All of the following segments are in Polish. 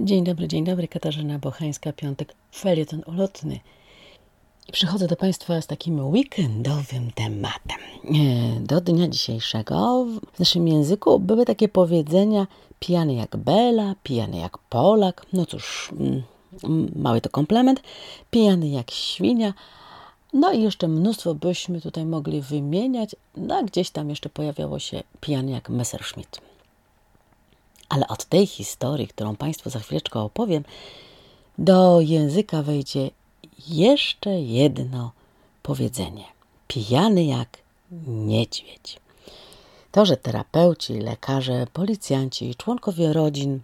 Dzień dobry, Katarzyna Bochańska, piątek, felieton ulotny. I przychodzę do Państwa z takim weekendowym tematem. Do dnia dzisiejszego w naszym języku były takie powiedzenia: pijany jak Bela, pijany jak Polak, no cóż, mały to komplement, pijany jak świnia, no i jeszcze mnóstwo byśmy tutaj mogli wymieniać, no gdzieś tam jeszcze pojawiało się pijany jak Messerschmitt. Ale od tej historii, którą Państwu za chwileczkę opowiem, do języka wejdzie jeszcze jedno powiedzenie. Pijany jak niedźwiedź. To, że terapeuci, lekarze, policjanci i członkowie rodzin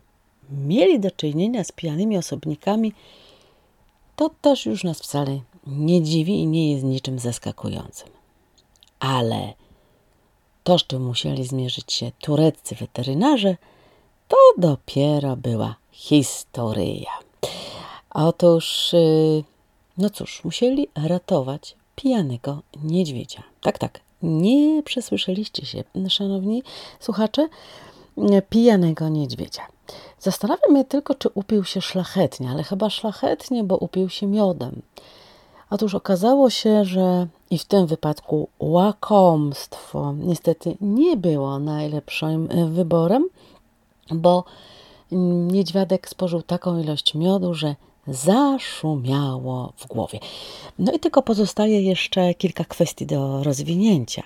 mieli do czynienia z pijanymi osobnikami, to też już nas wcale nie dziwi i nie jest niczym zaskakującym. Ale to, z czym musieli zmierzyć się tureccy weterynarze, to dopiero była historia. Otóż, no cóż, musieli ratować pijanego niedźwiedzia. Tak, nie przesłyszeliście się, szanowni słuchacze, pijanego niedźwiedzia. Zastanawiam mnie tylko, czy upił się szlachetnie, ale chyba szlachetnie, bo upił się miodem. Otóż okazało się, że i w tym wypadku łakomstwo niestety nie było najlepszym wyborem, bo niedźwiadek spożył taką ilość miodu, że zaszumiało w głowie. No i tylko pozostaje jeszcze kilka kwestii do rozwinięcia.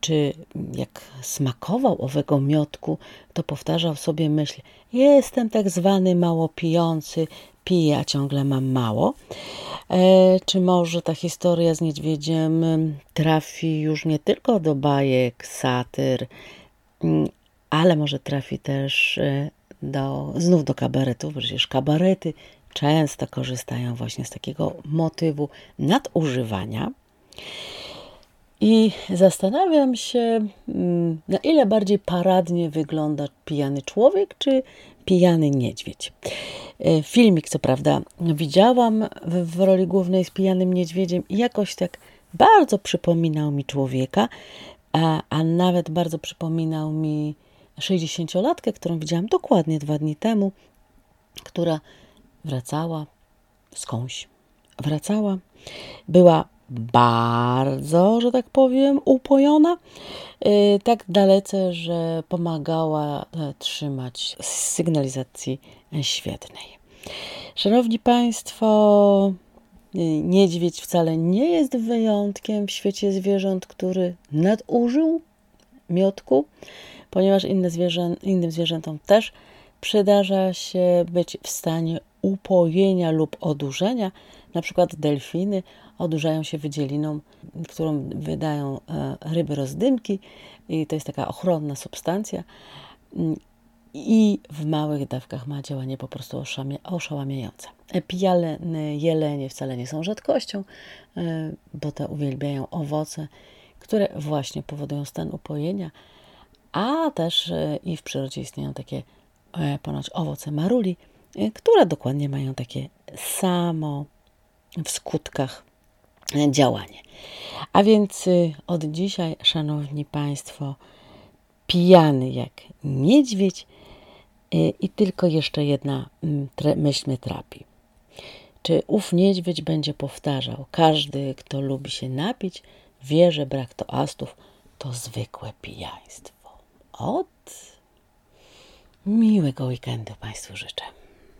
Czy jak smakował owego miodku, to powtarzał sobie myśl: jestem tak zwany mało pijący, piję, a ciągle mam mało. Czy może ta historia z niedźwiedziem trafi już nie tylko do bajek, satyr, ale może trafi też znów do kabaretów, przecież kabarety często korzystają właśnie z takiego motywu nadużywania. I zastanawiam się, na ile bardziej paradnie wygląda pijany człowiek czy pijany niedźwiedź. Filmik, co prawda, widziałam w roli głównej z pijanym niedźwiedziem i jakoś tak bardzo przypominał mi człowieka, a nawet bardzo przypominał mi 60-latkę, którą widziałam dokładnie 2 dni temu, która wracała skądś. Była bardzo, że tak powiem, upojona, tak dalece, że pomagała trzymać sygnalizacji świetnej. Szanowni Państwo, niedźwiedź wcale nie jest wyjątkiem w świecie zwierząt, który nadużył miodku, ponieważ innym zwierzętom też przydarza się być w stanie upojenia lub odurzenia. Na przykład delfiny odurzają się wydzieliną, którą wydają ryby rozdymki, i to jest taka ochronna substancja i w małych dawkach ma działanie po prostu oszałamiające. Jelenie wcale nie są rzadkością, bo te uwielbiają owoce, które właśnie powodują stan upojenia, a też i w przyrodzie istnieją takie ponoć owoce maruli, które dokładnie mają takie samo w skutkach działanie. A więc od dzisiaj, szanowni Państwo, pijany jak niedźwiedź i tylko jeszcze jedna myśl mnie trapi. Czy ów niedźwiedź będzie powtarzał: każdy, kto lubi się napić, wie, że brak toastów to zwykłe pijaństwo. Miłego weekendu Państwu życzę.